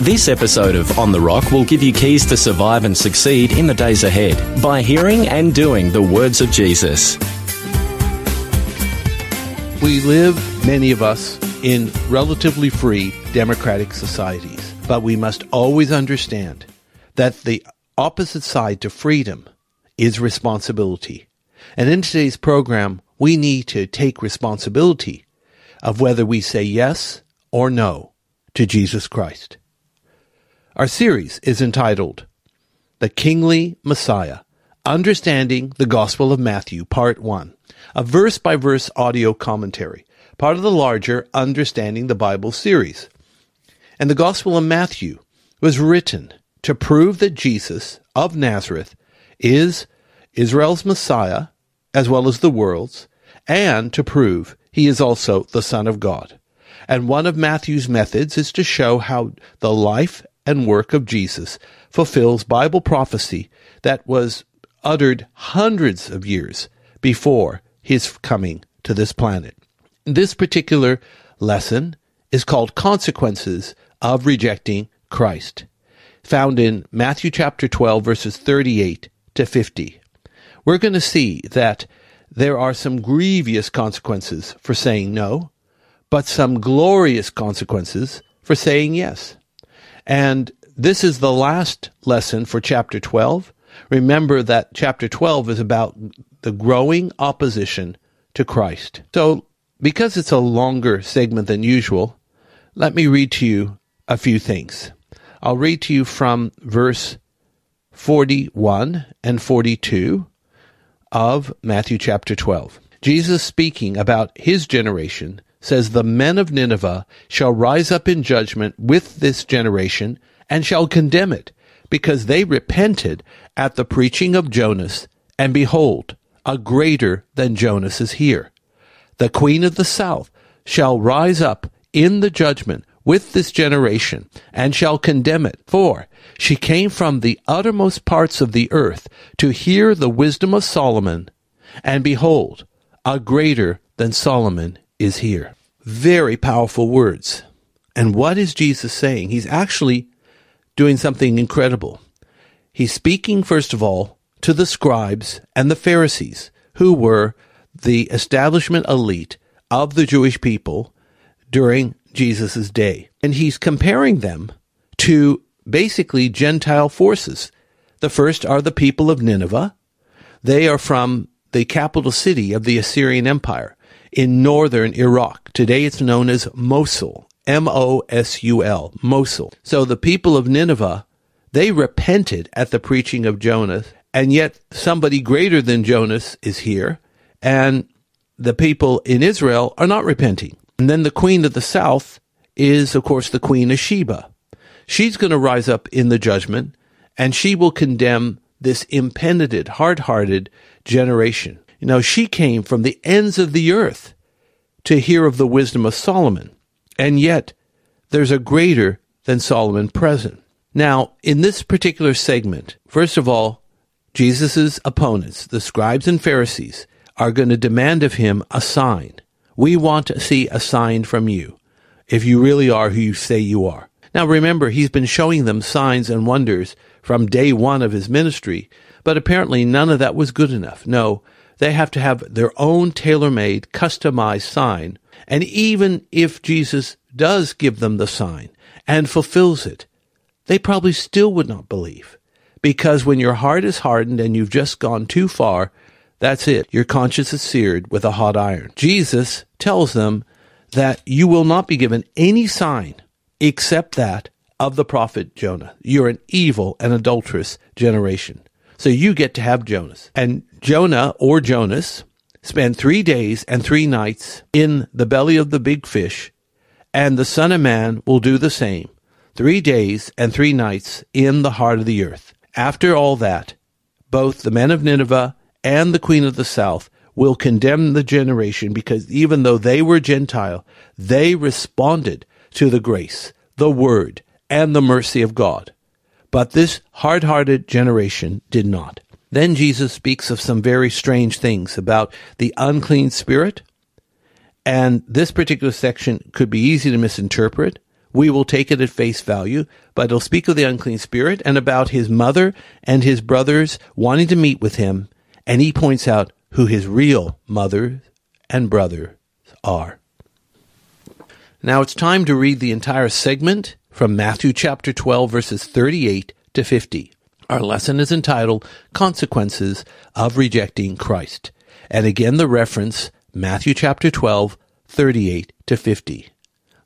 This episode of On The Rock will give you keys to survive and succeed in the days ahead by hearing and doing the words of Jesus. We live, many of us, in relatively free democratic societies, but we must always understand that the opposite side to freedom is responsibility. And in today's program, we need to take responsibility of whether we say yes or no to Jesus Christ. Our series is entitled, The Kingly Messiah, Understanding the Gospel of Matthew, Part 1, a verse-by-verse audio commentary, part of the larger Understanding the Bible series. And the Gospel of Matthew was written to prove that Jesus of Nazareth is Israel's Messiah, as well as the world's, and to prove he is also the Son of God. And one of Matthew's methods is to show how the life and work of Jesus fulfills Bible prophecy that was uttered hundreds of years before his coming to this planet. This particular lesson is called Consequences of Rejecting Christ, found in Matthew chapter 12, verses 38 to 50. We're going to see that there are some grievous consequences for saying no, but some glorious consequences for saying yes. And this is the last lesson for chapter 12. Remember that chapter 12 is about the growing opposition to Christ. So, because it's a longer segment than usual, let me read to you a few things. I'll read to you from verse 41 and 42 of Matthew chapter 12. Jesus, speaking about his generation, says, "The men of Nineveh shall rise up in judgment with this generation and shall condemn it, because they repented at the preaching of Jonas, and behold, a greater than Jonas is here. The queen of the south shall rise up in the judgment with this generation and shall condemn it, for she came from the uttermost parts of the earth to hear the wisdom of Solomon, and behold, a greater than Solomon is here." Very powerful words. And what is Jesus saying? He's actually doing something incredible. He's speaking, first of all, to the scribes and the Pharisees, who were the establishment elite of the Jewish people during Jesus' day. And he's comparing them to basically Gentile forces. The first are the people of Nineveh. They are from the capital city of the Assyrian Empire in northern Iraq. Today it's known as Mosul, M-O-S-U-L, Mosul. So the people of Nineveh, they repented at the preaching of Jonah, and yet somebody greater than Jonas is here, and the people in Israel are not repenting. And then the queen of the south is, of course, the queen of Sheba. She's going to rise up in the judgment, and she will condemn this impenitent, hard-hearted generation. You know, she came from the ends of the earth to hear of the wisdom of Solomon, and yet there's a greater than Solomon present. Now, in this particular segment, first of all, Jesus' opponents, the scribes and Pharisees, are going to demand of him a sign. "We want to see a sign from you, if you really are who you say you are." Now, remember, he's been showing them signs and wonders from day one of his ministry, but apparently none of that was good enough. No, they have to have their own tailor-made, customized sign. And even if Jesus does give them the sign and fulfills it, they probably still would not believe. Because when your heart is hardened and you've just gone too far, that's it. Your conscience is seared with a hot iron. Jesus tells them that you will not be given any sign except that of the prophet Jonah. You're an evil and adulterous generation. So you get to have Jonas. And Jonah, or Jonas, spent 3 days and 3 nights in the belly of the big fish, and the Son of Man will do the same. 3 days and 3 nights in the heart of the earth. After all that, both the men of Nineveh and the queen of the south will condemn the generation, because even though they were Gentile, they responded to the grace, the word, and the mercy of God. But this hard-hearted generation did not. Then Jesus speaks of some very strange things about the unclean spirit, and this particular section could be easy to misinterpret. We will take it at face value, but it'll speak of the unclean spirit and about his mother and his brothers wanting to meet with him, and he points out who his real mother and brothers are. Now it's time to read the entire segment from Matthew chapter 12, verses 38 to 50. Our lesson is entitled, Consequences of Rejecting Christ. And again, the reference, Matthew chapter 12, 38 to 50.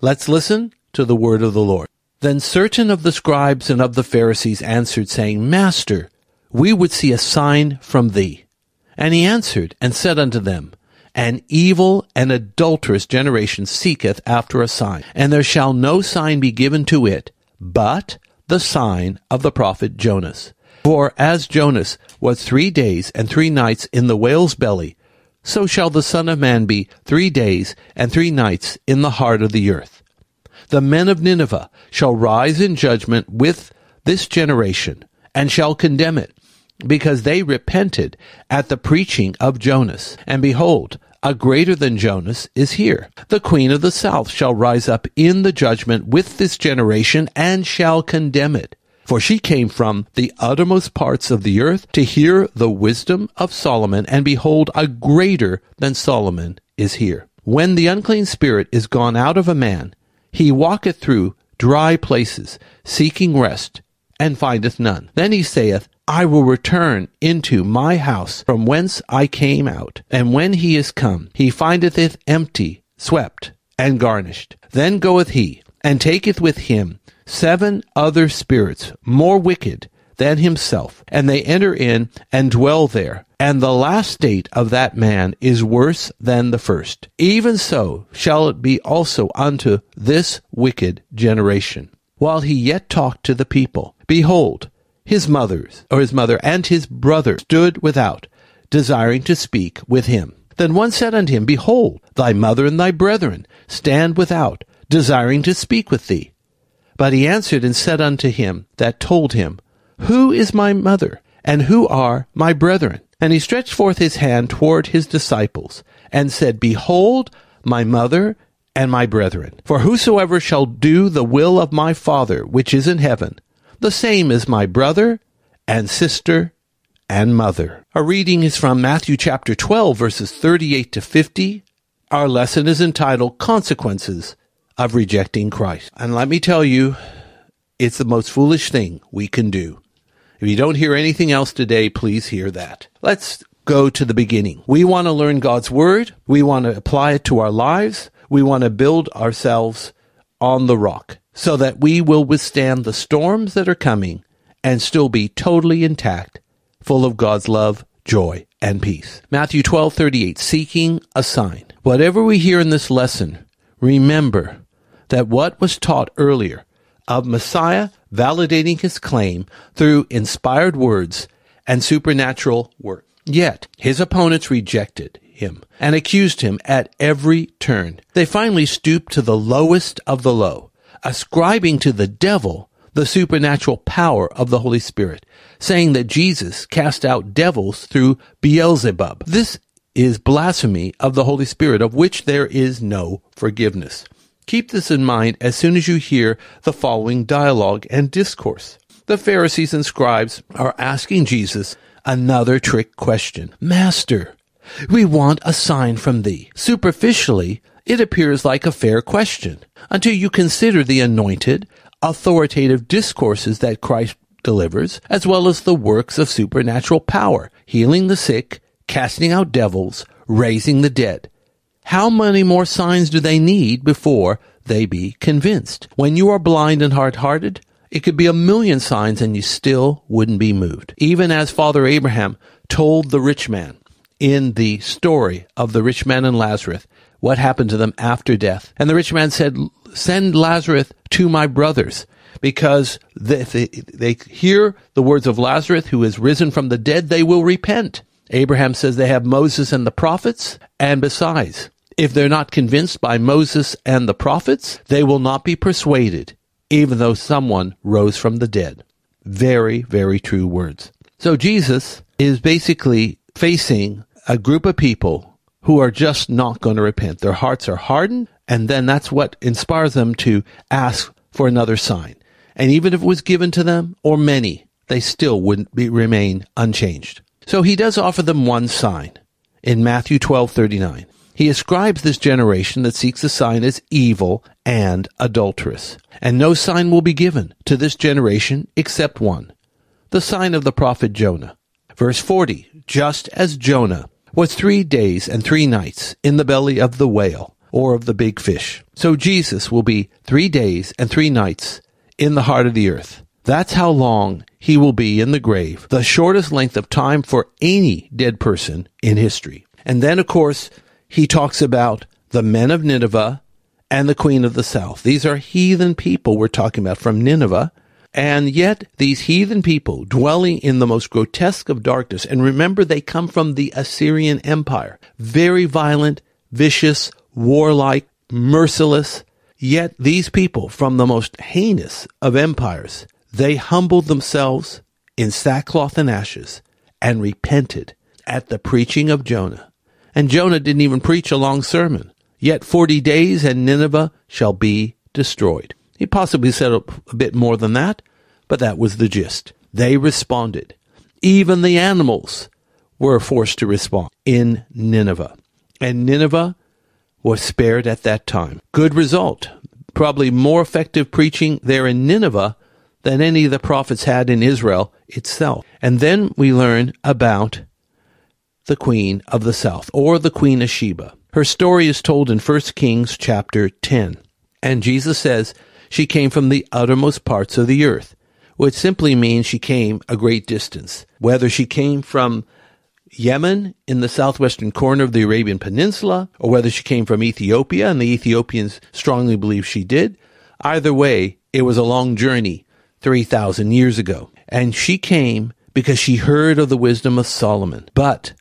Let's listen to the word of the Lord. Then certain of the scribes and of the Pharisees answered, saying, Master, we would see a sign from thee. And he answered and said unto them, An evil and adulterous generation seeketh after a sign, and there shall no sign be given to it, but the sign of the prophet Jonas. For as Jonas was 3 days and 3 nights in the whale's belly, so shall the Son of Man be 3 days and 3 nights in the heart of the earth. The men of Nineveh shall rise in judgment with this generation, and shall condemn it, because they repented at the preaching of Jonas. And behold, a greater than Jonas is here. The queen of the south shall rise up in the judgment with this generation, and shall condemn it. For she came from the uttermost parts of the earth to hear the wisdom of Solomon, and behold, a greater than Solomon is here. When the unclean spirit is gone out of a man, he walketh through dry places, seeking rest, and findeth none. Then he saith, I will return into my house from whence I came out. And when he is come, he findeth it empty, swept, and garnished. Then goeth he, and taketh with him 7 other spirits, more wicked than himself, and they enter in and dwell there. And the last state of that man is worse than the first. Even so shall it be also unto this wicked generation. While he yet talked to the people, behold, his mother and his brother stood without, desiring to speak with him. Then one said unto him, Behold, thy mother and thy brethren stand without, desiring to speak with thee. But he answered and said unto him that told him, Who is my mother, and who are my brethren? And he stretched forth his hand toward his disciples, and said, Behold, my mother and my brethren. For whosoever shall do the will of my Father which is in heaven, the same is my brother and sister and mother. Our reading is from Matthew chapter 12, verses 38 to 50. Our lesson is entitled, Consequences of Rejecting Christ. And let me tell you, it's the most foolish thing we can do. If you don't hear anything else today, please hear that. Let's go to the beginning. We want to learn God's word. We want to apply it to our lives. We want to build ourselves on the rock, so that we will withstand the storms that are coming and still be totally intact, full of God's love, joy, and peace. Matthew 12:38, seeking a sign. Whatever we hear in this lesson, remember that what was taught earlier of Messiah validating his claim through inspired words and supernatural work. Yet his opponents rejected him and accused him at every turn. They finally stooped to the lowest of the low, ascribing to the devil the supernatural power of the Holy Spirit, saying that Jesus cast out devils through Beelzebub. This is blasphemy of the Holy Spirit, of which there is no forgiveness. Keep this in mind as soon as you hear the following dialogue and discourse. The Pharisees and scribes are asking Jesus another trick question. Master, we want a sign from thee. Superficially, it appears like a fair question, until you consider the anointed, authoritative discourses that Christ delivers, as well as the works of supernatural power, healing the sick, casting out devils, raising the dead. How many more signs do they need before they be convinced? When you are blind and hard-hearted, it could be 1,000,000 signs and you still wouldn't be moved. Even as Father Abraham told the rich man in the story of the rich man and Lazarus, what happened to them after death. And the rich man said, Send Lazarus to my brothers, because if they hear the words of Lazarus, who is risen from the dead, they will repent. Abraham says they have Moses and the prophets, and besides, if they're not convinced by Moses and the prophets, they will not be persuaded, even though someone rose from the dead. Very, very true words. So Jesus is basically facing a group of people who are just not going to repent. Their hearts are hardened, and then that's what inspires them to ask for another sign. And even if it was given to them, or many, they still wouldn't remain unchanged. So he does offer them one sign in Matthew 12:39. He ascribes this generation that seeks a sign as evil and adulterous. And no sign will be given to this generation except one, the sign of the prophet Jonah. Verse 40, just as Jonah was 3 days and 3 nights in the belly of the whale, or of the big fish, so Jesus will be 3 days and 3 nights in the heart of the earth. That's how long he will be in the grave, the shortest length of time for any dead person in history. And then, of course, he talks about the men of Nineveh and the queen of the south. These are heathen people we're talking about from Nineveh. And yet these heathen people dwelling in the most grotesque of darkness. And remember, they come from the Assyrian Empire. Very violent, vicious, warlike, merciless. Yet these people from the most heinous of empires, they humbled themselves in sackcloth and ashes and repented at the preaching of Jonah. And Jonah didn't even preach a long sermon. Yet 40 days and Nineveh shall be destroyed. He possibly said a bit more than that, but that was the gist. They responded. Even the animals were forced to respond in Nineveh. And Nineveh was spared at that time. Good result. Probably more effective preaching there in Nineveh than any of the prophets had in Israel itself. And then we learn about the queen of the south, or the queen of Sheba. Her story is told in 1 Kings chapter 10. And Jesus says she came from the uttermost parts of the earth, which simply means she came a great distance. Whether she came from Yemen in the southwestern corner of the Arabian Peninsula, or whether she came from Ethiopia, and the Ethiopians strongly believe she did, either way, it was a long journey 3,000 years ago. And she came because she heard of the wisdom of Solomon. But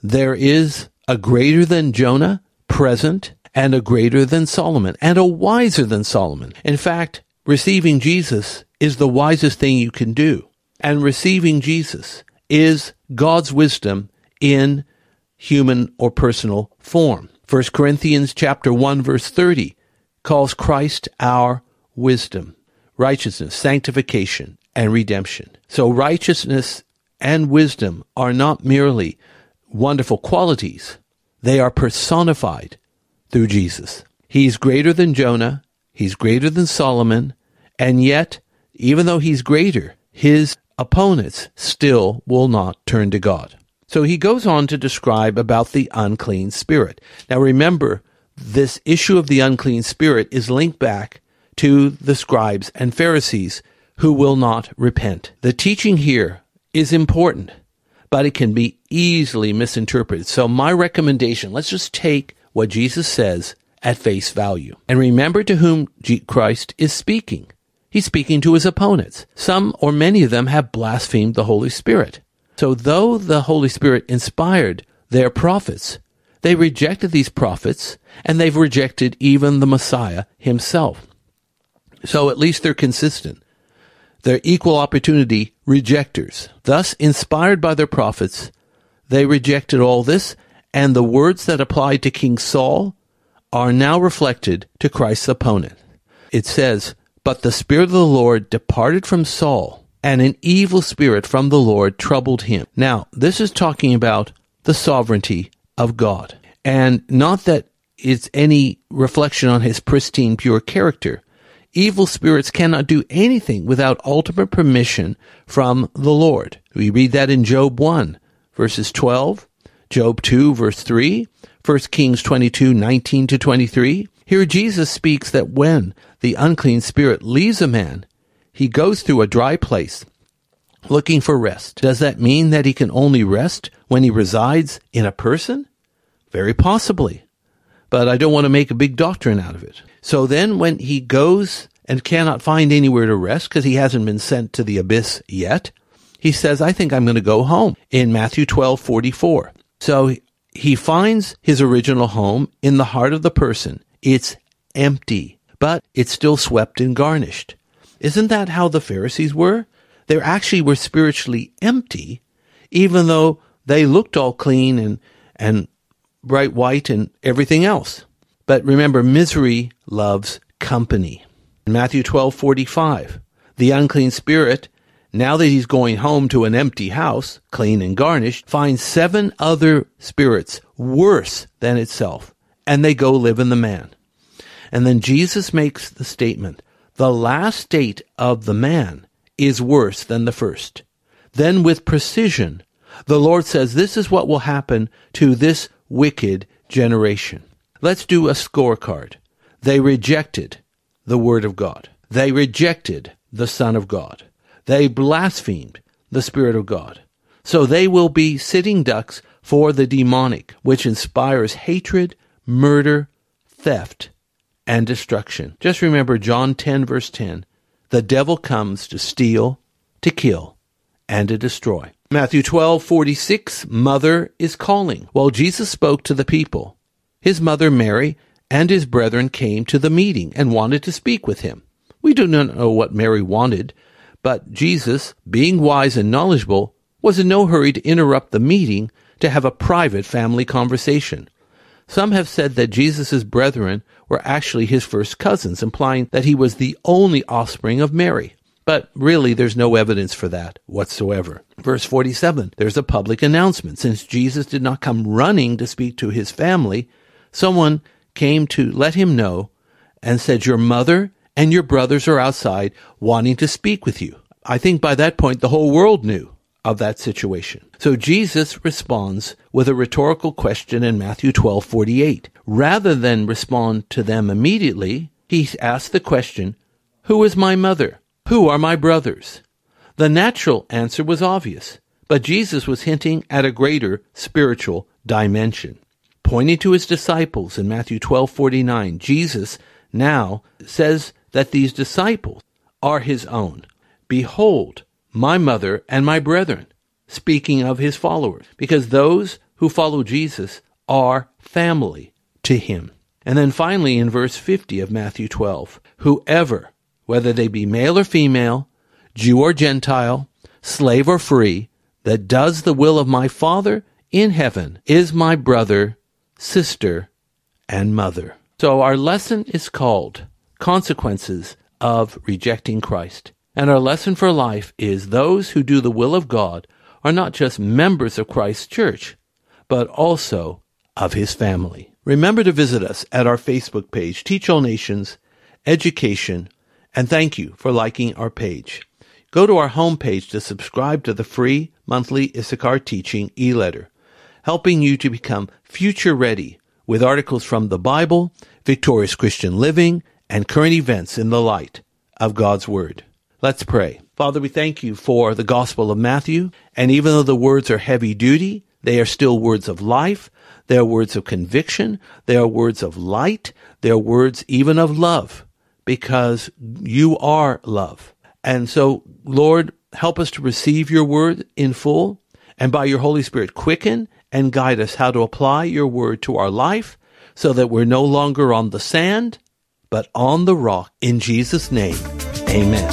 there is a greater than Jonah present, and a greater than Solomon, and a wiser than Solomon. In fact, receiving Jesus is the wisest thing you can do. And receiving Jesus is God's wisdom in human or personal form. 1 Corinthians chapter 1, verse 30 calls Christ our wisdom, righteousness, sanctification, and redemption. So righteousness and wisdom are not merely wonderful qualities. They are personified through Jesus. He's greater than Jonah. He's greater than Solomon. And yet, even though he's greater, his opponents still will not turn to God. So he goes on to describe about the unclean spirit. Now remember, this issue of the unclean spirit is linked back to the scribes and Pharisees who will not repent. The teaching here is important, but it can be easily misinterpreted. So my recommendation, let's just take what Jesus says at face value. And remember to whom Christ is speaking. He's speaking to his opponents. Some or many of them have blasphemed the Holy Spirit. So though the Holy Spirit inspired their prophets, they rejected these prophets, and they've rejected even the Messiah himself. So at least they're consistent. They're equal opportunity rejectors. Thus, inspired by their prophets, they rejected all this, and the words that applied to King Saul are now reflected to Christ's opponent. It says, "But the Spirit of the Lord departed from Saul, and an evil spirit from the Lord troubled him." Now, this is talking about the sovereignty of God, and not that it's any reflection on his pristine, pure character. Evil spirits cannot do anything without ultimate permission from the Lord. We read that in Job 1, verses 12, Job 2, verse 3, 1 Kings 22, 19 to 23. Here Jesus speaks that when the unclean spirit leaves a man, he goes through a dry place looking for rest. Does that mean that he can only rest when he resides in a person? Very possibly. But I don't want to make a big doctrine out of it. So then when he goes and cannot find anywhere to rest because he hasn't been sent to the abyss yet, he says, I think I'm going to go home in Matthew 12:44. So he finds his original home in the heart of the person. It's empty, but it's still swept and garnished. Isn't that how the Pharisees were? They actually were spiritually empty, even though they looked all clean and bright white and everything else. But remember, misery loves company. In Matthew 12:45, the unclean spirit, now that he's going home to an empty house, clean and garnished, finds 7 other spirits worse than itself, and they go live in the man. And then Jesus makes the statement, the last state of the man is worse than the first. Then with precision, the Lord says, this is what will happen to this wicked generation. Let's do a scorecard. They rejected the Word of God. They rejected the Son of God. They blasphemed the Spirit of God. So they will be sitting ducks for the demonic, which inspires hatred, murder, theft, and destruction. Just remember John 10, verse 10. The devil comes to steal, to kill, and to destroy. Matthew 12:46, mother is calling. While Jesus spoke to the people, his mother Mary and his brethren came to the meeting and wanted to speak with him. We do not know what Mary wanted, but Jesus, being wise and knowledgeable, was in no hurry to interrupt the meeting to have a private family conversation. Some have said that Jesus' brethren were actually his first cousins, implying that he was the only offspring of Mary. But really, there's no evidence for that whatsoever. Verse 47, there's a public announcement. Since Jesus did not come running to speak to his family, someone came to let him know and said, your mother and your brothers are outside wanting to speak with you. I think by that point, the whole world knew of that situation. So Jesus responds with a rhetorical question in Matthew 12:48. Rather than respond to them immediately, he asks the question, who is my mother? Who are my brothers? The natural answer was obvious, but Jesus was hinting at a greater spiritual dimension. Pointing to his disciples in Matthew 12:49, Jesus now says that these disciples are his own. Behold, my mother and my brethren, speaking of his followers, because those who follow Jesus are family to him. And then finally in verse 50 of Matthew 12, whoever, whether they be male or female, Jew or Gentile, slave or free, that does the will of my Father in heaven is my brother, sister, and mother. So our lesson is called Consequences of Rejecting Christ. And our lesson for life is those who do the will of God are not just members of Christ's church, but also of his family. Remember to visit us at our Facebook page, Teach All Nations Education, and thank you for liking our page. Go to our homepage to subscribe to the free monthly Issachar Teaching e-letter, helping you to become future-ready with articles from the Bible, victorious Christian living, and current events in the light of God's Word. Let's pray. Father, we thank you for the Gospel of Matthew, and even though the words are heavy duty, they are still words of life, they are words of conviction, they are words of light, they are words even of love, because you are love. And so, Lord, help us to receive your word in full, and by your Holy Spirit quicken and guide us how to apply your word to our life, so that we're no longer on the sand, but on the rock. In Jesus' name, amen.